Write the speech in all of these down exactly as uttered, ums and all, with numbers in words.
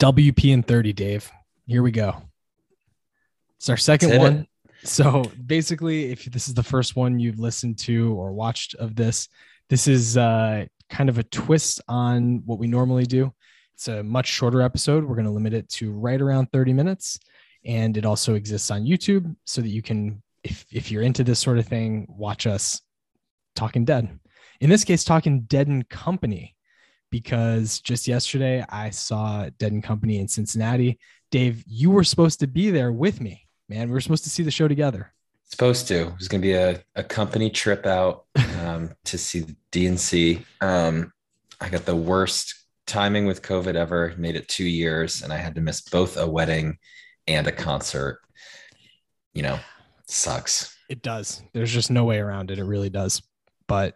W P in thirty, Dave. Here we go. It's our second Let's one. So basically, if this is the first one you've listened to or watched of this, this is uh, kind of a twist on what we normally do. It's a much shorter episode. We're going to limit it to right around thirty minutes. And it also exists on YouTube so that you can, if, if you're into this sort of thing, watch us talking dead. In this case, talking Dead and Company, because just yesterday I saw Dead and Company in Cincinnati. Dave, you were supposed to be there with me, man. We were supposed to see the show together. Supposed to. It was going to be a, a company trip out um, to see the D and C. Um, I got the worst timing with COVID ever. Made it two years, and I had to miss both a wedding and a concert. You know, sucks. It does. There's just no way around it. It really does. But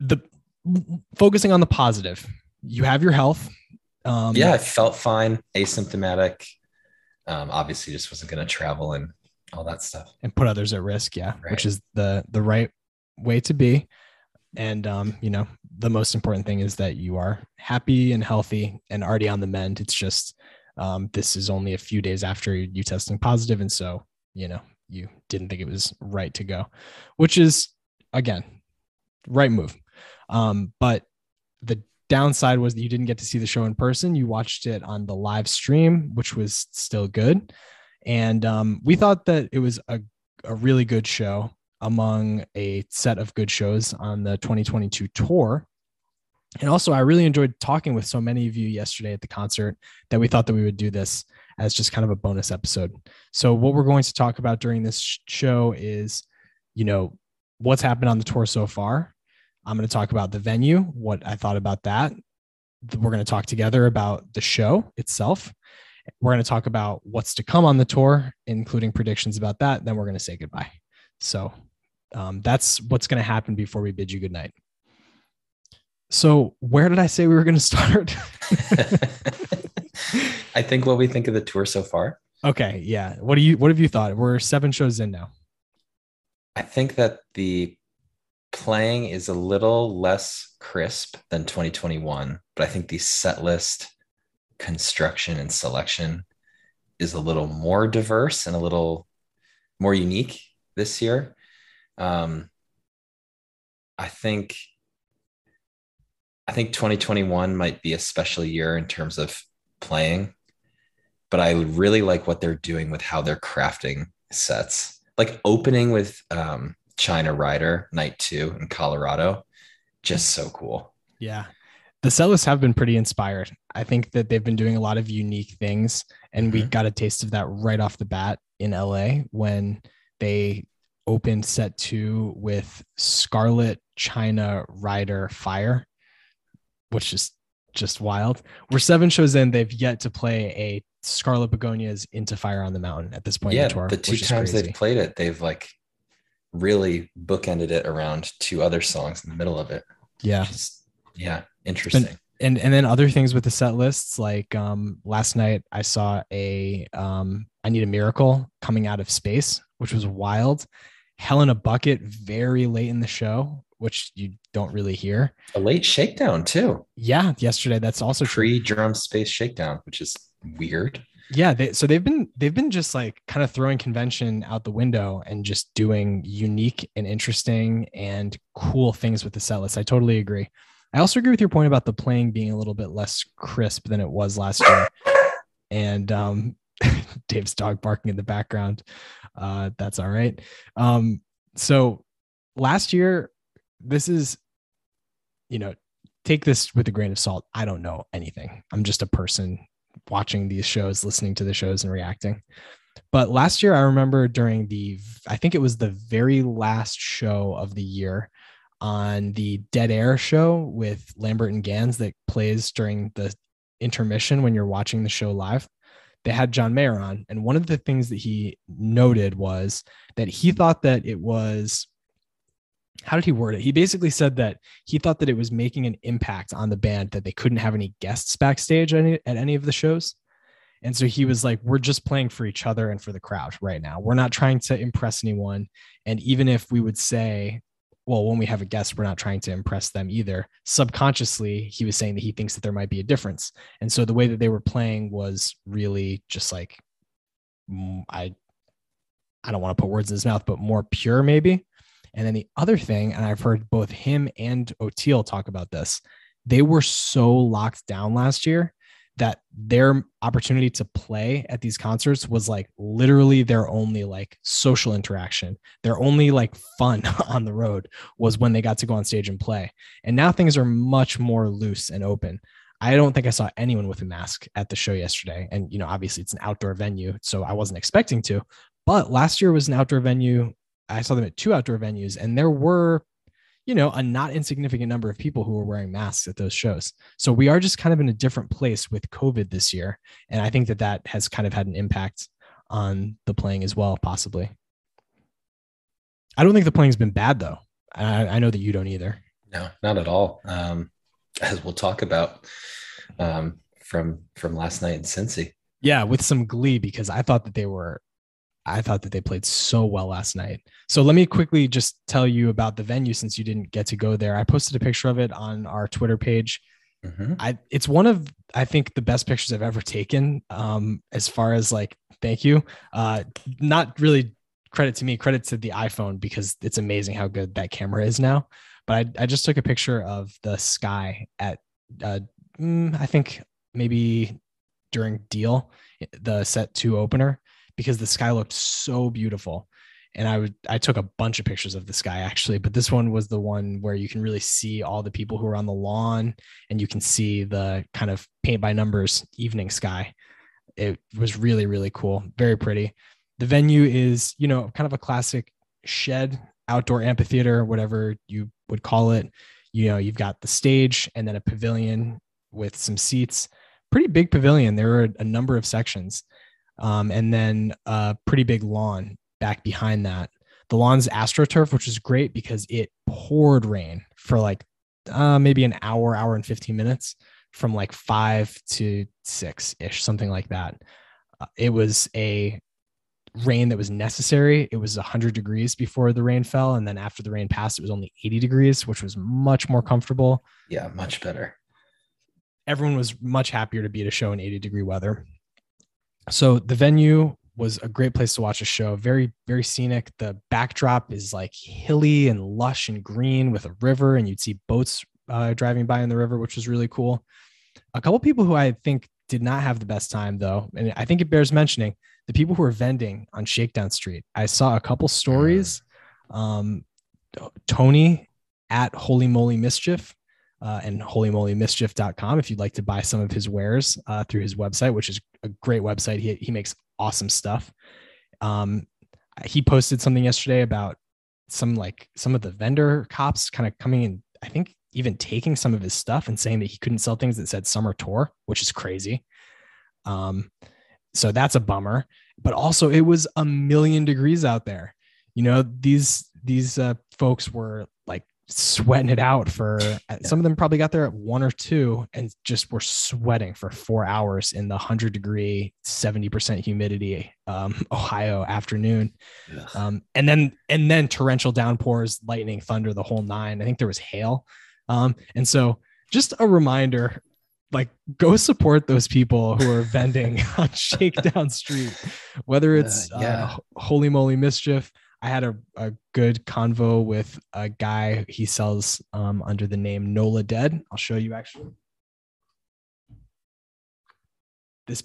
the focusing on the positive, you have your health. Um, yeah, I felt fine, asymptomatic. Um, obviously, just wasn't going to travel and all that stuff, and put others at risk. Yeah, right. Which is the the right way to be. And um, you know, the most important thing is that you are happy and healthy and already on the mend. It's just um, this is only a few days after you testing positive, and so you know you didn't think it was right to go, which is again right move. Um, but the downside was that you didn't get to see the show in person. You watched it on the live stream, which was still good. And um, we thought that it was a, a really good show among a set of good shows on the twenty twenty-two tour. And also, I really enjoyed talking with so many of you yesterday at the concert that we thought that we would do this as just kind of a bonus episode. So what we're going to talk about during this show is, you know, what's happened on the tour so far. I'm going to talk about the venue, what I thought about that. We're going to talk together about the show itself. We're going to talk about what's to come on the tour, including predictions about that. Then we're going to say goodbye. So um, that's what's going to happen before we bid you goodnight. So where did I say we were going to start? I think what we think of the tour so far. Okay. Yeah. What do you, what have you thought? We're seven shows in now. I think that the playing is a little less crisp than twenty twenty-one, but I think the set list construction and selection is a little more diverse and a little more unique this year. Um, I think, I think twenty twenty-one might be a special year in terms of playing, but I really like what they're doing with how they're crafting sets, like opening with, um, China Rider night two in Colorado. Just so cool. Yeah. The set lists have been pretty inspired. I think that they've been doing a lot of unique things, and mm-hmm. we got a taste of that right off the bat in L A when they opened set two with Scarlet China Rider Fire, which is just wild. We're seven shows in. They've yet to play a Scarlet Begonias Into Fire on the Mountain at this point. Yeah, in the tour, the two times they've played it, they've like really bookended it around two other songs in the middle of it. Yeah. Is, yeah. Interesting. And, and, and then other things with the set lists, like um, last night I saw a, um, I Need a Miracle coming out of space, which was wild. Hell in a Bucket very late in the show, which you don't really hear. A late shakedown too. Yeah. Yesterday. That's also pre drum space shakedown, which is weird. Yeah. They, so they've been, they've been just like kind of throwing convention out the window and just doing unique and interesting and cool things with the set list. I totally agree. I also agree with your point about the playing being a little bit less crisp than it was last year. And um, Dave's dog barking in the background. Uh, that's all right. Um, so last year, this is, you know, take this with a grain of salt. I don't know anything. I'm just a person watching these shows, listening to the shows and reacting. But last year, I remember during the, I think it was the very last show of the year on the Dead Air show with Lambert and Gans that plays during the intermission when you're watching the show live, they had John Mayer on. And one of the things that he noted was that he thought that it was, how did he word it? He basically said that he thought that it was making an impact on the band that they couldn't have any guests backstage at any, at any of the shows. And so he was like, we're just playing for each other and for the crowd right now. We're not trying to impress anyone. And even if we would say, well, when we have a guest, we're not trying to impress them either. Subconsciously, he was saying that he thinks that there might be a difference. And so the way that they were playing was really just like, I, I don't want to put words in his mouth, but more pure maybe. And then the other thing, and I've heard both him and Oteil talk about this, they were so locked down last year that their opportunity to play at these concerts was like literally their only like social interaction. Their only like fun on the road was when they got to go on stage and play. And now things are much more loose and open. I don't think I saw anyone with a mask at the show yesterday. And, you know, obviously it's an outdoor venue, so I wasn't expecting to, but last year was an outdoor venue. I saw them at two outdoor venues, and there were, you know, a not insignificant number of people who were wearing masks at those shows. So we are just kind of in a different place with COVID this year. And I think that that has kind of had an impact on the playing as well, possibly. I don't think the playing has been bad though. I, I know that you don't either. No, not at all. Um, as we'll talk about um, from, from last night in Cincy. Yeah. With some glee, because I thought that they were, I thought that they played so well last night. So let me quickly just tell you about the venue since you didn't get to go there. I posted a picture of it on our Twitter page. Mm-hmm. I, it's one of, I think, the best pictures I've ever taken um, as far as like, thank you. Uh, not really credit to me, credit to the iPhone, because it's amazing how good that camera is now. But I, I just took a picture of the sky at, uh, I think, maybe during Deal, the set two opener, because the sky looked so beautiful. And I would, I took a bunch of pictures of the sky actually, but this one was the one where you can really see all the people who are on the lawn, and you can see the kind of paint by numbers evening sky. It was really, really cool. Very pretty. The venue is, you know, kind of a classic shed, outdoor amphitheater, whatever you would call it. You know, you've got the stage and then a pavilion with some seats, pretty big pavilion. There were a number of sections. Um, and then a pretty big lawn back behind that. The lawn's AstroTurf, which is great because it poured rain for like uh, maybe an hour, hour and fifteen minutes from like five to six ish, something like that. Uh, it was a rain that was necessary. It was one hundred degrees before the rain fell. And then after the rain passed, it was only eighty degrees, which was much more comfortable. Yeah, much better. Everyone was much happier to be at a show in eighty degree weather. So the venue was a great place to watch a show. Very, very scenic. The backdrop is like hilly and lush and green with a river, and you'd see boats uh, driving by in the river, which was really cool. A couple people who I think did not have the best time though, and I think it bears mentioning, the people who were vending on Shakedown Street. I saw a couple stories. Um, Tony at Holy Moly Mischief. Uh, and holy moly mischief dot com if you'd like to buy some of his wares uh, through his website, which is a great website. He he makes awesome stuff. Um, he posted something yesterday about some like some of the vendor cops kind of coming in, I think even taking some of his stuff and saying that he couldn't sell things that said summer tour, which is crazy. Um, so that's a bummer. But also it was a million degrees out there. You know, these these uh, folks were like sweating it out for some of them probably got there at one or two and just were sweating for four hours in the one hundred degree, seventy percent humidity, um, Ohio afternoon. Yes. Um, and then, and then torrential downpours, lightning, thunder, the whole nine. I think there was hail. Um, and so just a reminder, like go support those people who are vending on Shakedown Street, whether it's uh, yeah. uh, Holy Moly Mischief. I had a, a good convo with a guy. He sells um, under the name Nola Dead. I'll show you actually. This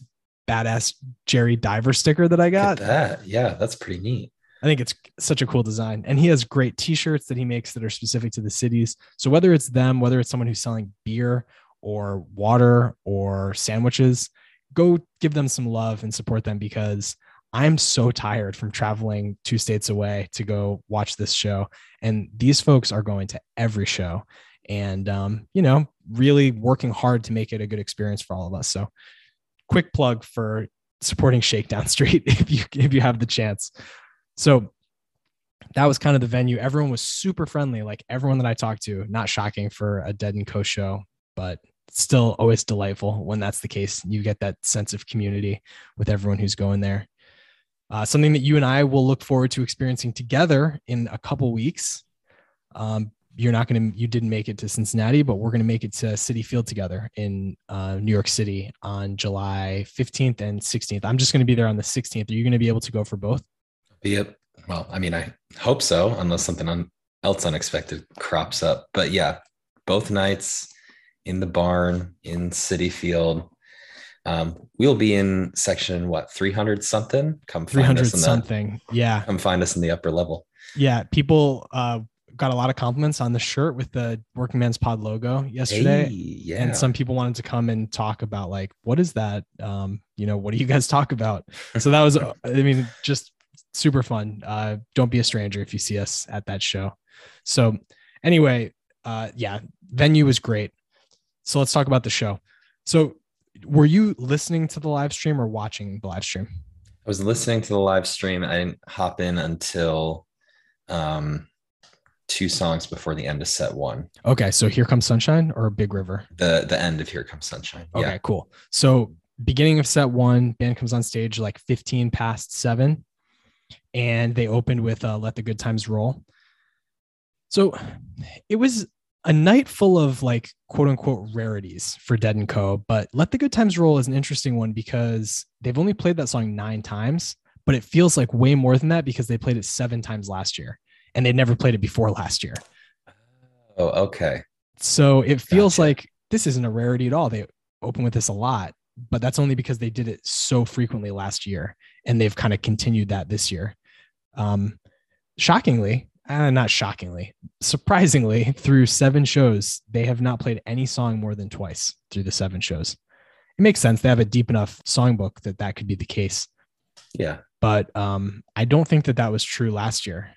badass Jerry Diver sticker that I got. Look at that. Yeah, that's pretty neat. I think it's such a cool design. And he has great t-shirts that he makes that are specific to the cities. So whether it's them, whether it's someone who's selling beer or water or sandwiches, go give them some love and support them, because I'm so tired from traveling two states away to go watch this show. And these folks are going to every show and, um, you know, really working hard to make it a good experience for all of us. So quick plug for supporting Shakedown Street if you, if you have the chance. So that was kind of the venue. Everyone was super friendly. Like everyone that I talked to, not shocking for a Dead and Co show, but still always delightful when that's the case. You get that sense of community with everyone who's going there. Uh, something that you and I will look forward to experiencing together in a couple weeks um, you're not going to, you didn't make it to Cincinnati, but we're going to make it to Citi Field together in uh, New York City on July fifteenth and sixteenth. I'm just going to be there on the sixteenth. Are you going to be able to go for both? Yep. Well, I mean, I hope so, unless something un- else unexpected crops up, but yeah, both nights in the barn in Citi Field. Um, we'll be in section, what, three hundred something? Come find us in the, something. Yeah. Come find us in the upper level. Yeah. People, uh, got a lot of compliments on the shirt with the Working Man's Pod logo yesterday. Hey, yeah. And some people wanted to come and talk about like, what is that? Um, you know, what do you guys talk about? So that was, I mean, just super fun. Uh, don't be a stranger if you see us at that show. So anyway, uh, yeah, venue was great. So let's talk about the show. So were you listening to the live stream or watching the live stream? I was listening to the live stream. I didn't hop in until, um, two songs before the end of set one. Okay. So Here Comes Sunshine or Big River? The the end of Here Comes Sunshine. Okay, yeah. Cool. So beginning of set one, band comes on stage like fifteen past seven and they opened with uh, Let the Good Times Roll. So it was a night full of like quote unquote rarities for Dead and Co. But Let the Good Times Roll is an interesting one because they've only played that song nine times, but it feels like way more than that because they played it seven times last year. And they'd never played it before last year. Oh, okay. So it feels gotcha. Like this isn't a rarity at all. They open with this a lot, but that's only because they did it so frequently last year. And they've kind of continued that this year. Um, shockingly, uh, not shockingly, surprisingly, through seven shows, they have not played any song more than twice through the seven shows. It makes sense. They have a deep enough songbook that that could be the case. Yeah. But um, I don't think that that was true last year.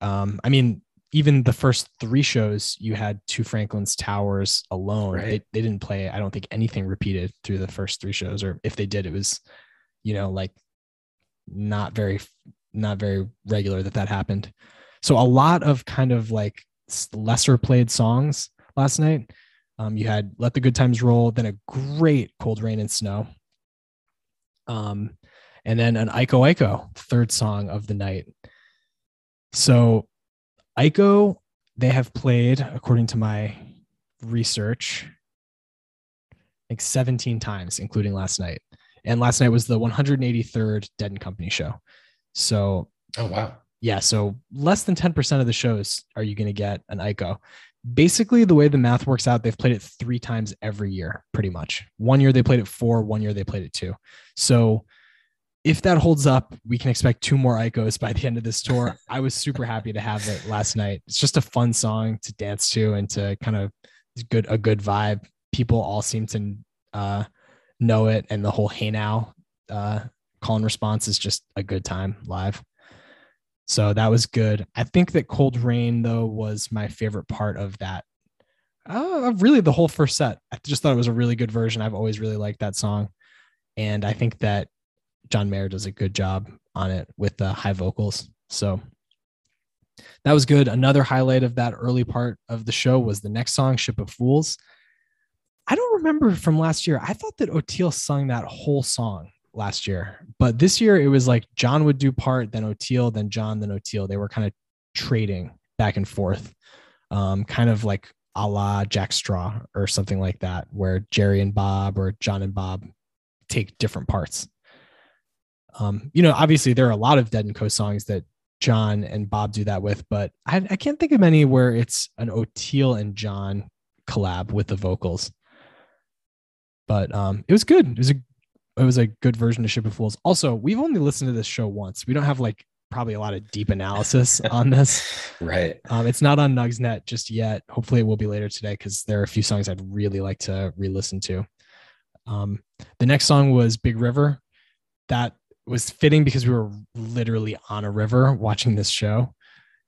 Um, I mean, even the first three shows, you had Two Franklin's Towers alone. Right. They, they didn't play, I don't think, anything repeated through the first three shows, or if they did, it was, you know, like not very, not very regular that that happened. So a lot of kind of like lesser played songs last night. Um, you had Let the Good Times Roll, then a great Cold Rain and Snow. Um, and then an Iko Iko, third song of the night. So Iko, they have played, according to my research, like seventeen times, including last night. And last night was the one hundred eighty-third Dead and Company show. So, oh, wow. Yeah. So less than ten percent of the shows are you going to get an Iko. Basically, the way the math works out, they've played it three times every year, pretty much. One year they played it four, one year they played it two. So if that holds up, we can expect two more Ikos by the end of this tour. I was super happy to have it last night. It's just a fun song to dance to and to kind of good, a good vibe. People all seem to uh, know it. And the whole Hey Now uh, call and response is just a good time live. So that was good. I think that Cold Rain, though, was my favorite part of that. Uh, really, the whole first set. I just thought it was a really good version. I've always really liked that song. And I think that John Mayer does a good job on it with the high vocals. So that was good. Another highlight of that early part of the show was the next song, Ship of Fools. I don't remember from last year. I thought that Oteil sung that whole song last year, but this year it was like John would do part, then Oteil, then John, then Oteil. They were kind of trading back and forth, um, kind of like a la Jack Straw or something like that, where Jerry and Bob or John and Bob take different parts. Um, you know, obviously there are a lot of Dead and Co songs that John and Bob do that with, but I, I can't think of any where it's an Oteil and John collab with the vocals. But um, it was good. It was a it was a good version of Ship of Fools. Also, we've only listened to this show once. We don't have like probably a lot of deep analysis on this, right? Um, it's not on NugsNet just yet. Hopefully, it will be later today because there are a few songs I'd really like to re-listen to. Um, the next song was Big River. That was fitting because we were literally on a river watching this show.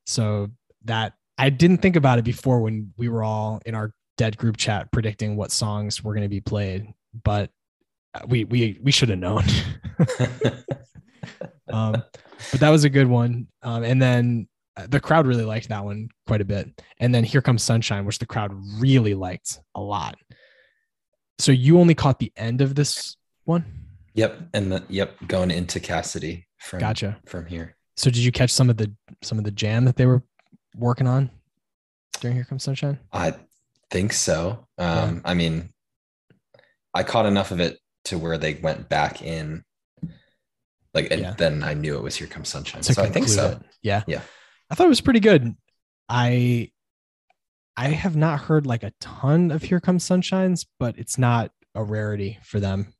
So that I didn't think about it before when we were all in our Dead group chat predicting what songs were going to be played, but we, we, we should have known. um, but that was a good one. Um, and then the crowd really liked that one quite a bit. And then Here Comes Sunshine, which the crowd really liked a lot. So you only caught the end of this one? Yep. And the, yep. Going into Cassidy from, gotcha. From here. So did you catch some of the, some of the jam that they were working on? during Here Comes Sunshine? I think so. Um, yeah. I mean, I caught enough of it to where they went back in, like, and yeah. then I knew it was Here Comes Sunshine. To so I think so. It. Yeah. Yeah. I thought it was pretty good. I, I have not heard like a ton of Here Comes Sunshines, but it's not a rarity for them,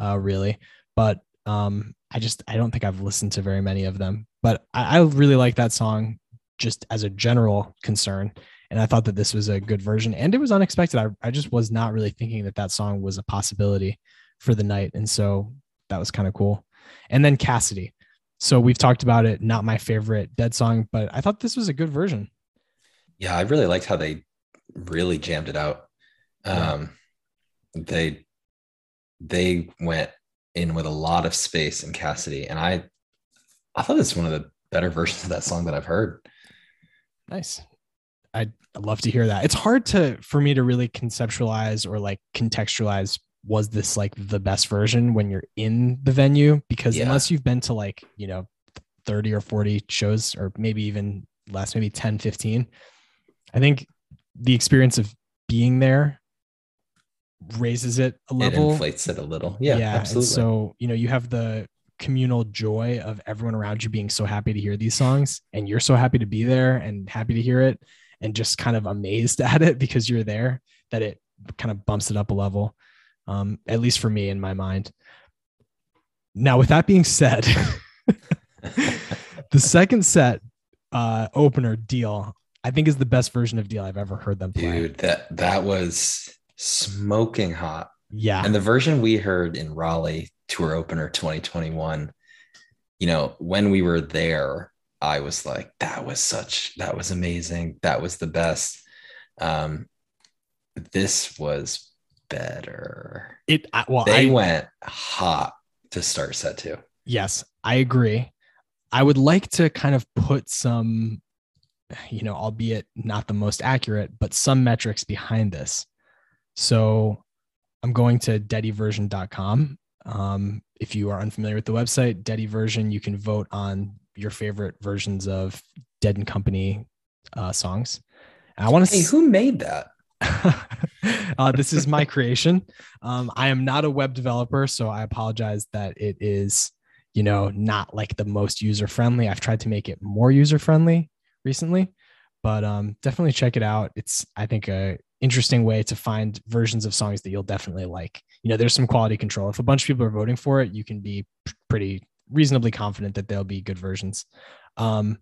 uh, really. But um, I just, I don't think I've listened to very many of them, but I, I really like that song just as a general concern. And I thought that this was a good version, and it was unexpected. I, I just was not really thinking that that song was a possibility for the night. And so that was kind of cool. And then Cassidy. So we've talked about it. Not my favorite Dead song, but I thought this was a good version. Yeah. I really liked how they really jammed it out. Um, yeah. They, they went in with a lot of space in Cassidy. And I, I thought it's one of the better versions of that song that I've heard. Nice. I'd love to hear that. It's hard to, for me to really conceptualize or like contextualize, was this like the best version when you're in the venue? Because yeah. unless you've been to like, you know, thirty or forty shows, or maybe even less, maybe ten, fifteen, I think the experience of being there raises it a level. It inflates it a little. Yeah, yeah. Absolutely. So, you know, you have the communal joy of everyone around you being so happy to hear these songs, and you're so happy to be there and happy to hear it and just kind of amazed at it because you're there, that it kind of bumps it up a level. Um, at least for me in my mind. Now, with that being said, the second set uh, opener, Deal, I think is the best version of Deal I've ever heard them play. Dude, that, that was smoking hot. Yeah. And the version we heard in Raleigh, tour opener twenty twenty-one, you know, when we were there, I was like, that was such, that was amazing. That was the best. Um, this was better. It well they I, went hot to start set two. Yes, I agree. I would like to kind of put some, you know, albeit not the most accurate, but some metrics behind this. So I'm going to deady version dot com. Um, if you are unfamiliar with the website, Deadyversion, you can vote on your favorite versions of Dead and Company uh, songs. And I want to hey, s- who made that? uh, this is my creation. Um, I am not a web developer, so I apologize that it is, you know, not like the most user-friendly. I've tried to make it more user-friendly recently, but um, definitely check it out. It's, I think, a interesting way to find versions of songs that you'll definitely like. You know, there's some quality control. If a bunch of people are voting for it, you can be p- pretty reasonably confident that there'll be good versions. Um,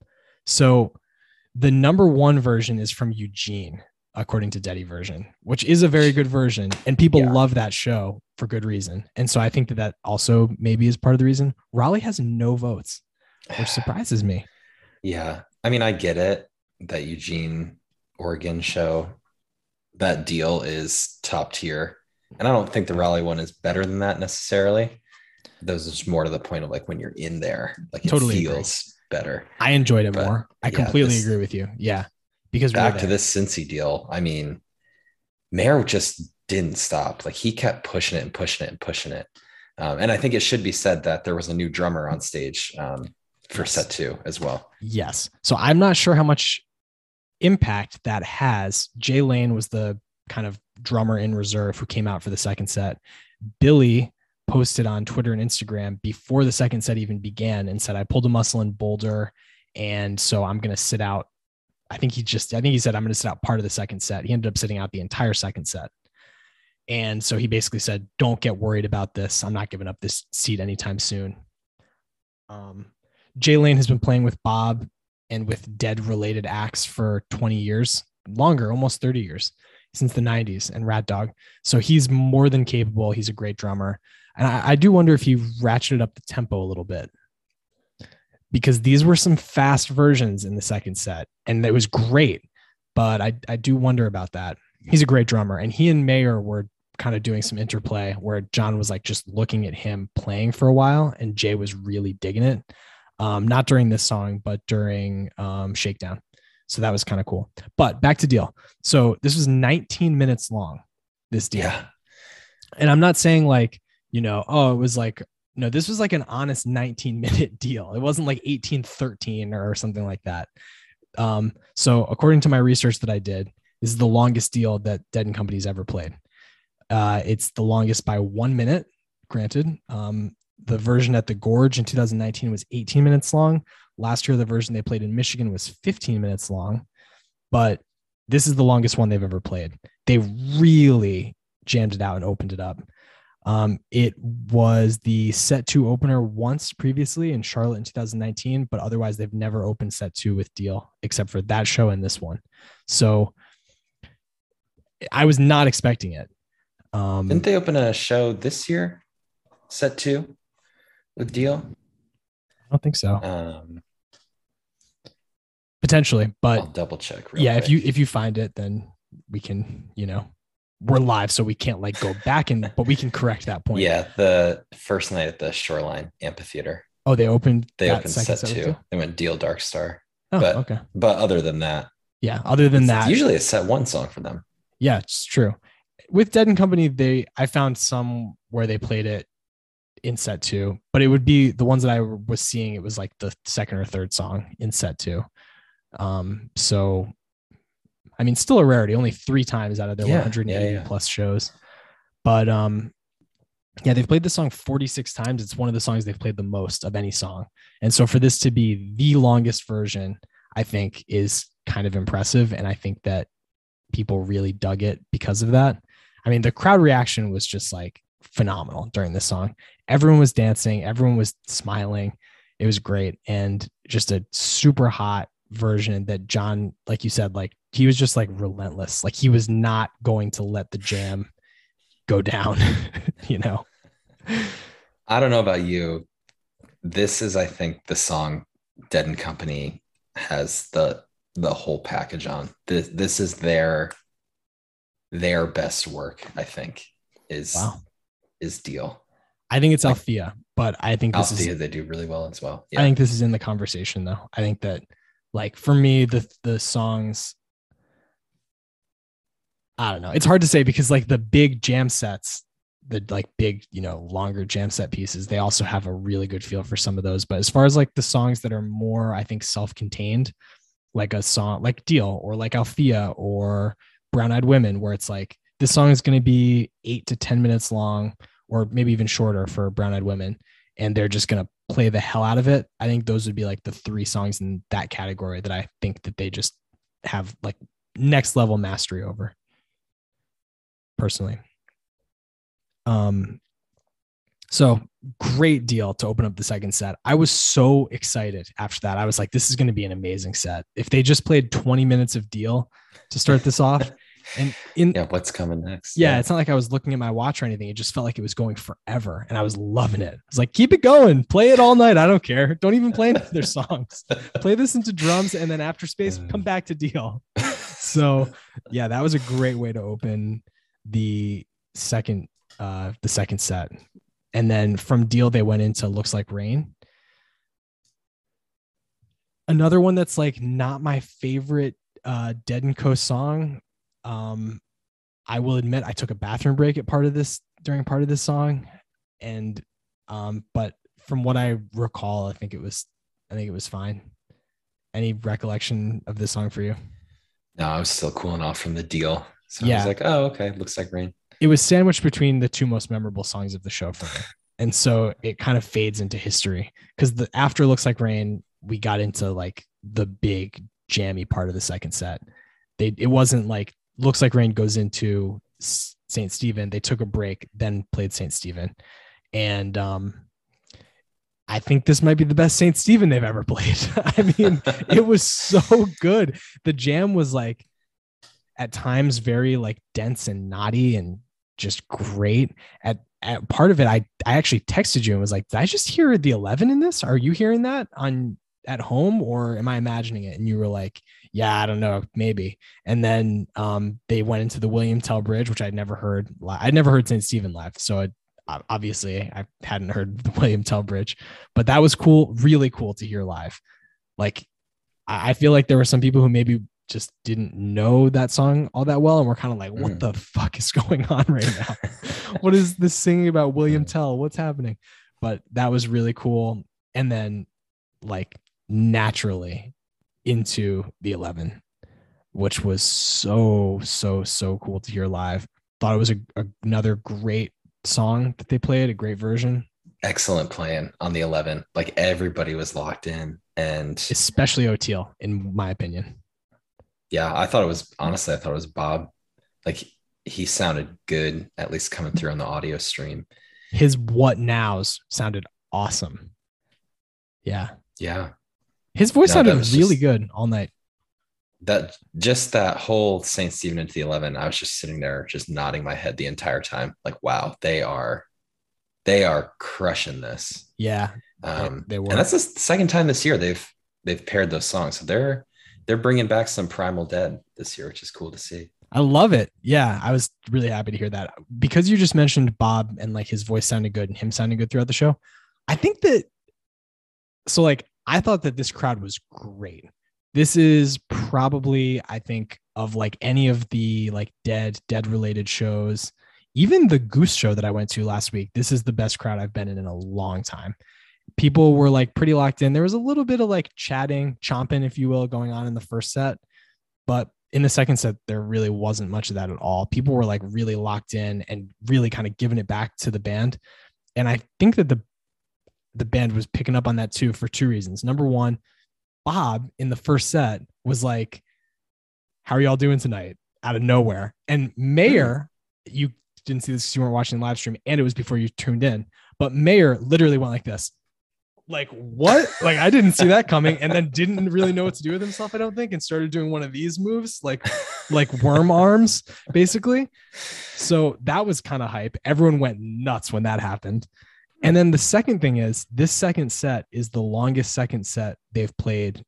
so the number one version is from Eugene, according to Deadyversion, which is a very good version, and people yeah. love that show for good reason. And so I think that that also maybe is part of the reason. Raleigh has no votes, which surprises me. Yeah. I mean, I get it. That Eugene, Oregon show, that Deal is top tier. And I don't think the Raleigh one is better than that necessarily. Those are more to the point of like when you're in there, like it totally feels agree. better. I enjoyed it but, more. I yeah, completely this, agree with you. Yeah. Because back we to this Cincy Deal, I mean, Mayer just didn't stop. Like he kept pushing it and pushing it and pushing it. Um, and I think it should be said that there was a new drummer on stage um, for yes. set two as well. Yes. So I'm not sure how much impact that has. Jay Lane was the kind of drummer in reserve who came out for the second set. Billy posted on Twitter and Instagram before the second set even began and said, I pulled a muscle in Boulder, and so I'm going to sit out. I think he just, I think he said, I'm going to sit out part of the second set. He ended up sitting out the entire second set. And so he basically said, don't get worried about this. I'm not giving up this seat anytime soon. Um, Jay Lane has been playing with Bob and with Dead related acts for twenty years, longer, almost thirty years, since the nineties, and Rat Dog. So he's more than capable. He's a great drummer. And I, I do wonder if he ratcheted up the tempo a little bit, because these were some fast versions in the second set, and it was great. But I, I do wonder about that. He's a great drummer, and he and Mayer were kind of doing some interplay where John was like just looking at him playing for a while, and Jay was really digging it. Um, not during this song, but during um, Shakedown. So that was kind of cool. But back to Deal. So this was nineteen minutes long, this Deal. Yeah. And I'm not saying like, you know, oh, it was like, no, this was like an honest nineteen minute Deal. It wasn't like eighteen thirteen or something like that. Um, so according to my research that I did, this is the longest deal that Dead and Company's ever played. Uh, it's the longest by one minute, granted. Um, the version at the Gorge in two thousand nineteen was eighteen minutes long. Last year, the version they played in Michigan was fifteen minutes long, but this is the longest one they've ever played. They really jammed it out and opened it up. Um, it was the set two opener once previously in Charlotte in two thousand nineteen, but otherwise they've never opened set two with Deal except for that show and this one. So I was not expecting it. Um, Didn't they open a show this year, set two with Deal? I don't think so. Um, Potentially, but I'll double check. Yeah. Quick. If you, if you find it, then we can, you know, we're live, so we can't like go back and, but we can correct that point. Yeah. The first night at the Shoreline Amphitheater. Oh, they opened, they opened set two. two. They went Deal, Dark Star. Oh, but, okay. But other than that. Yeah. Other than that. Usually a set one song for them. Yeah, it's true. With Dead and Company, they, I found some where they played it in set two, but it would be the ones that I was seeing. It was like the second or third song in set two. Um, so, I mean, still a rarity, only three times out of their yeah, one hundred eighty yeah, yeah. plus shows, but, um, yeah, they've played the song forty-six times. It's one of the songs they've played the most of any song. And so for this to be the longest version, I think is kind of impressive. And I think that people really dug it because of that. I mean, the crowd reaction was just like phenomenal during this song. Everyone was dancing, everyone was smiling. It was great. And just a super hot version that John, like you said, like he was just like relentless. Like he was not going to let the jam go down, you know? I don't know about you. This is, I think, the song Dead and Company has the, the whole package on. This, this is their, their best work, I think, is, wow. is Deal. I think it's like, Althea, but I think this Althea, is, they do really well as well. Yeah. I think this is in the conversation though. I think that, like for me, the, the songs, I don't know. It's hard to say because like the big jam sets, the like big, you know, longer jam set pieces, they also have a really good feel for some of those. But as far as like the songs that are more, I think, self-contained, like a song like Deal or like Althea or Brown Eyed Women, where it's like, this song is going to be eight to ten minutes long, or maybe even shorter for Brown Eyed Women. And they're just going to play the hell out of it. I think those would be like the three songs in that category that I think that they just have like next level mastery over personally. Um, so great deal to open up the second set. I was so excited after that. I was like, this is going to be an amazing set. If they just played twenty minutes of Deal to start this off, and in yeah, what's coming next? Yeah, yeah, it's not like I was looking at my watch or anything. It just felt like it was going forever, and I was loving it. I was like, "Keep it going, play it all night. I don't care. Don't even play any other songs. Play this into drums, and then after space, come back to Deal." So, yeah, that was a great way to open the second, uh, the second set, and then from Deal they went into Looks Like Rain. Another one that's like not my favorite uh, Dead and Co song. Um, I will admit I took a bathroom break at part of this during part of this song. And, um, but from what I recall, I think it was, I think it was fine. Any recollection of this song for you? No, I was still cooling off from the Deal. So yeah. I was like, oh, okay. Looks Like Rain. It was sandwiched between the two most memorable songs of the show for me. And so it kind of fades into history because the, after Looks Like Rain, we got into like the big jammy part of the second set. They, it wasn't like, Looks Like Rain goes into Saint Stephen. They took a break, then played Saint Stephen. And um, I think this might be the best Saint Stephen they've ever played. I mean, it was so good. The jam was like at times very like dense and knotty and just great. At, at part of it, I, I actually texted you and was like, did I just hear the eleven in this? Are you hearing that on at home or am I imagining it? And you were like, yeah, I don't know, maybe. And then um, they went into the William Tell Bridge, which I'd never heard. Li- I'd never heard Saint Stephen live. So it, obviously I hadn't heard the William Tell Bridge, but that was cool. Really cool to hear live. Like, I, I feel like there were some people who maybe just didn't know that song all that well. And we're kind of like, what mm. the fuck is going on right now? What is this singing about William Tell? What's happening? But that was really cool. And then like naturally, into the eleven, which was so, so, so cool to hear live. Thought it was a, a, another great song that they played, a great version. Excellent playing on the eleven. Like everybody was locked in, and especially Oteil, in my opinion. Yeah, I thought it was, honestly, I thought it was Bob. Like he sounded good, at least coming through on the audio stream. His what nows sounded awesome. Yeah. Yeah. His voice no, sounded really just, good all night. That just that whole Saint Stephen into the eleven, I was just sitting there just nodding my head the entire time. Like, wow, they are they are crushing this. Yeah. Um they, they were. And that's the second time this year they've they've paired those songs. So they're they're bringing back some Primal Dead this year, which is cool to see. I love it. Yeah, I was really happy to hear that. Because you just mentioned Bob and like his voice sounded good and him sounding good throughout the show. I think that so like I thought that this crowd was great. This is probably, I think, of like any of the like dead, dead related shows, even the Goose show that I went to last week, this is the best crowd I've been in in a long time. People were like pretty locked in. There was a little bit of like chatting, chomping, if you will, going on in the first set, but in the second set, there really wasn't much of that at all. People were like really locked in and really kind of giving it back to the band. And I think that the the band was picking up on that too, for two reasons. Number one, Bob in the first set was like, how are y'all doing tonight? Out of nowhere. And Mayer, you didn't see this, you weren't watching the live stream and it was before you tuned in, but Mayer literally went like this, like, what? Like, I didn't see that coming. And then didn't really know what to do with himself, I don't think. And started doing one of these moves, like, like worm arms basically. So that was kind of hype. Everyone went nuts when that happened. And then the second thing is this second set is the longest second set they've played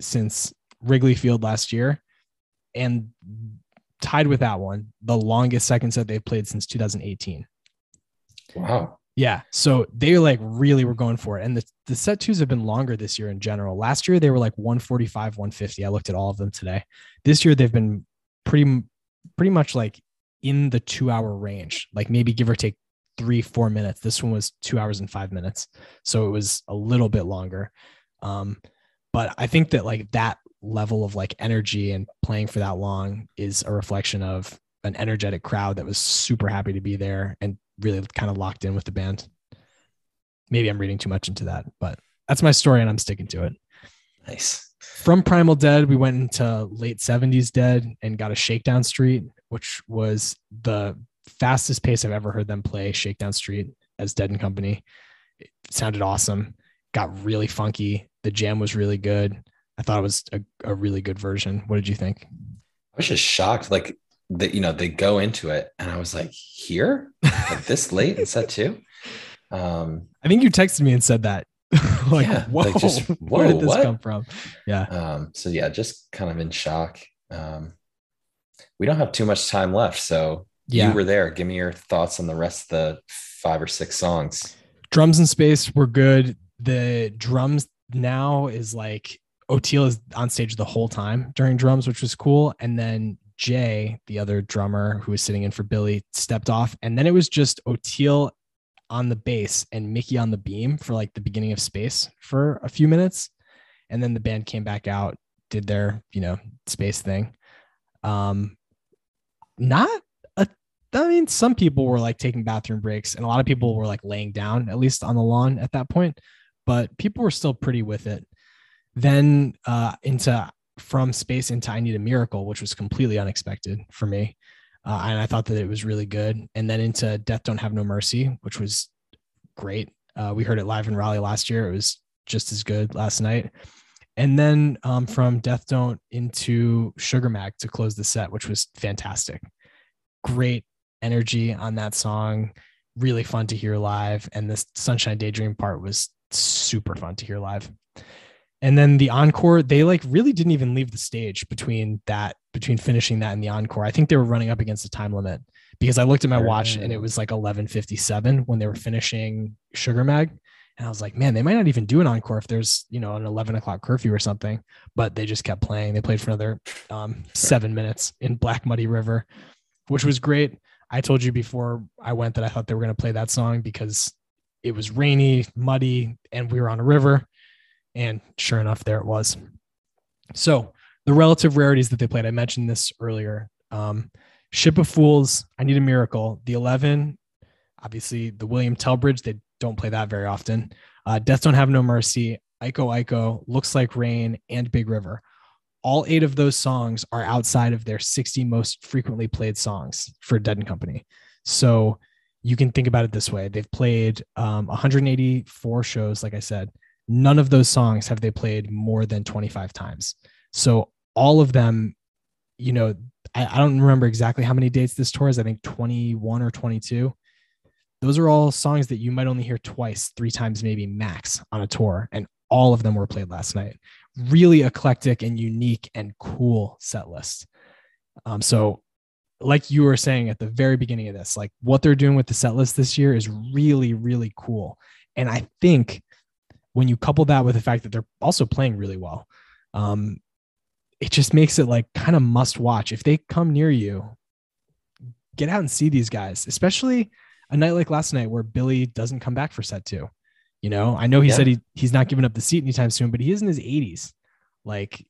since Wrigley Field last year, and tied with that one, the longest second set they've played since two thousand eighteen. Wow. Yeah. So they like really were going for it. And the, the set twos have been longer this year in general. Last year, they were like one forty-five, one fifty. I looked at all of them today. This year, they've been pretty, pretty much like in the two hour range, like maybe give or take three, four minutes. This one was two hours and five minutes. So it was a little bit longer. Um, but I think that like that level of like energy and playing for that long is a reflection of an energetic crowd that was super happy to be there and really kind of locked in with the band. Maybe I'm reading too much into that, but that's my story and I'm sticking to it. Nice. From Primal Dead, we went into late seventies Dead and got a Shakedown Street, which was the fastest pace I've ever heard them play Shakedown Street as Dead and Company. It sounded awesome. Got really funky. The jam was really good. I thought it was a, a really good version. What did you think? I was just shocked. Like that, you know, they go into it and I was like, here, like this late in set two. Um, I think you texted me and said that. like, yeah, whoa, like just, whoa, where did this what? come from? Yeah. Um, so yeah, just kind of in shock. Um, we don't have too much time left, so yeah. You were there. Give me your thoughts on the rest of the five or six songs. Drums in Space were good. The drums now is like Oteil is on stage the whole time during drums, which was cool. And then Jay, the other drummer who was sitting in for Billy, stepped off. And then it was just Oteil on the bass and Mickey on the beam for like the beginning of Space for a few minutes. And then the band came back out, did their, you know, Space thing. Um, not I mean, some people were like taking bathroom breaks and a lot of people were like laying down, at least on the lawn at that point, but people were still pretty with it. Then uh, into From Space into I Need a Miracle, which was completely unexpected for me. Uh, and I thought that it was really good. And then into Death Don't Have No Mercy, which was great. Uh, we heard it live in Raleigh last year. It was just as good last night. And then um, from Death Don't into Sugar Mag to close the set, which was fantastic. Great energy on that song, really fun to hear live, and this Sunshine Daydream part was super fun to hear live. And then the encore, they like really didn't even leave the stage between that between finishing that and the encore. I think they were running up against the time limit because I looked at my watch and it was like eleven fifty-seven when they were finishing Sugar Mag, and I was like, man, they might not even do an encore if there's, you know, an eleven o'clock curfew or something. But they just kept playing. They played for another um seven minutes in Black Muddy River, which was great. I told you before I went that I thought they were going to play that song because it was rainy, muddy, and we were on a river. And sure enough, there it was. So the relative rarities that they played, I mentioned this earlier. Um, Ship of Fools, I Need a Miracle, The Eleven, obviously the William Tell Bridge. They don't play that very often. Uh, Death Don't Have No Mercy, Iko Iko, Looks Like Rain, and Big River. All eight of those songs are outside of their sixty most frequently played songs for Dead and Company. So you can think about it this way. They've played um, one hundred eighty-four shows, like I said. None of those songs have they played more than twenty-five times. So all of them, you know, I, I don't remember exactly how many dates this tour is. I think twenty-one or twenty-two. Those are all songs that you might only hear twice, three times, maybe max on a tour. And all of them were played last night. Really eclectic and unique and cool set list. Um, so like you were saying at the very beginning of this, like what they're doing with the set list this year is really, really cool. And I think when you couple that with the fact that they're also playing really well, um, it just makes it like kind of must watch. If they come near you, get out and see these guys, especially a night like last night where Billy doesn't come back for set two. You know, I know he yeah. said he he's not giving up the seat anytime soon, but he is in his eighties. Like,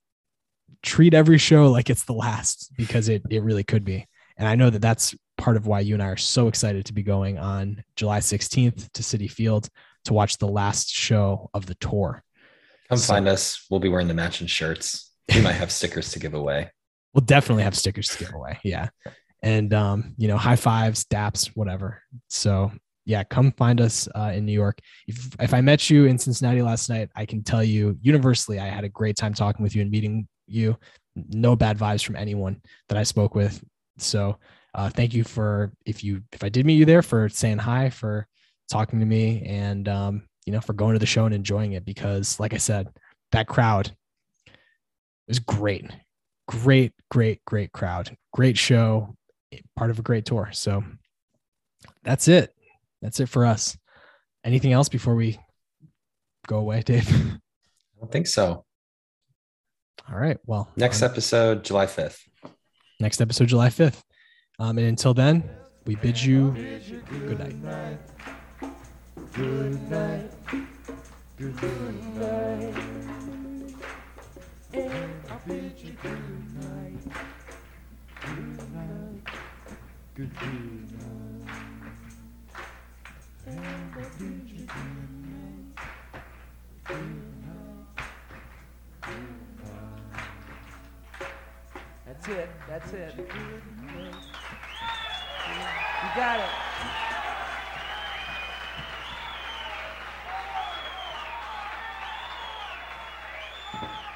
treat every show like it's the last, because it it really could be. And I know that that's part of why you and I are so excited to be going on July sixteenth to Citi Field to watch the last show of the tour. Come so, find us. We'll be wearing the matching shirts. We might have stickers to give away. We'll definitely have stickers to give away. Yeah. And, um, you know, high fives, daps, whatever. So yeah, come find us uh, in New York. If, if I met you in Cincinnati last night, I can tell you universally, I had a great time talking with you and meeting you. No bad vibes from anyone that I spoke with. So uh, thank you for, if you, if I did meet you there, for saying hi, for talking to me, and, um, you know, for going to the show and enjoying it, because like I said, that crowd was great, great, great, great crowd, great show, part of a great tour. So that's it. That's it for us. Anything else before we go away, Dave? I don't think so. All right. Well, next um, episode, July fifth. Next episode, July fifth. Um, and until then, we bid you good night. Good night. Good night. I bid you good night. Good night. Good night. And I bid you good night, good night. That's it, that's it. You got it.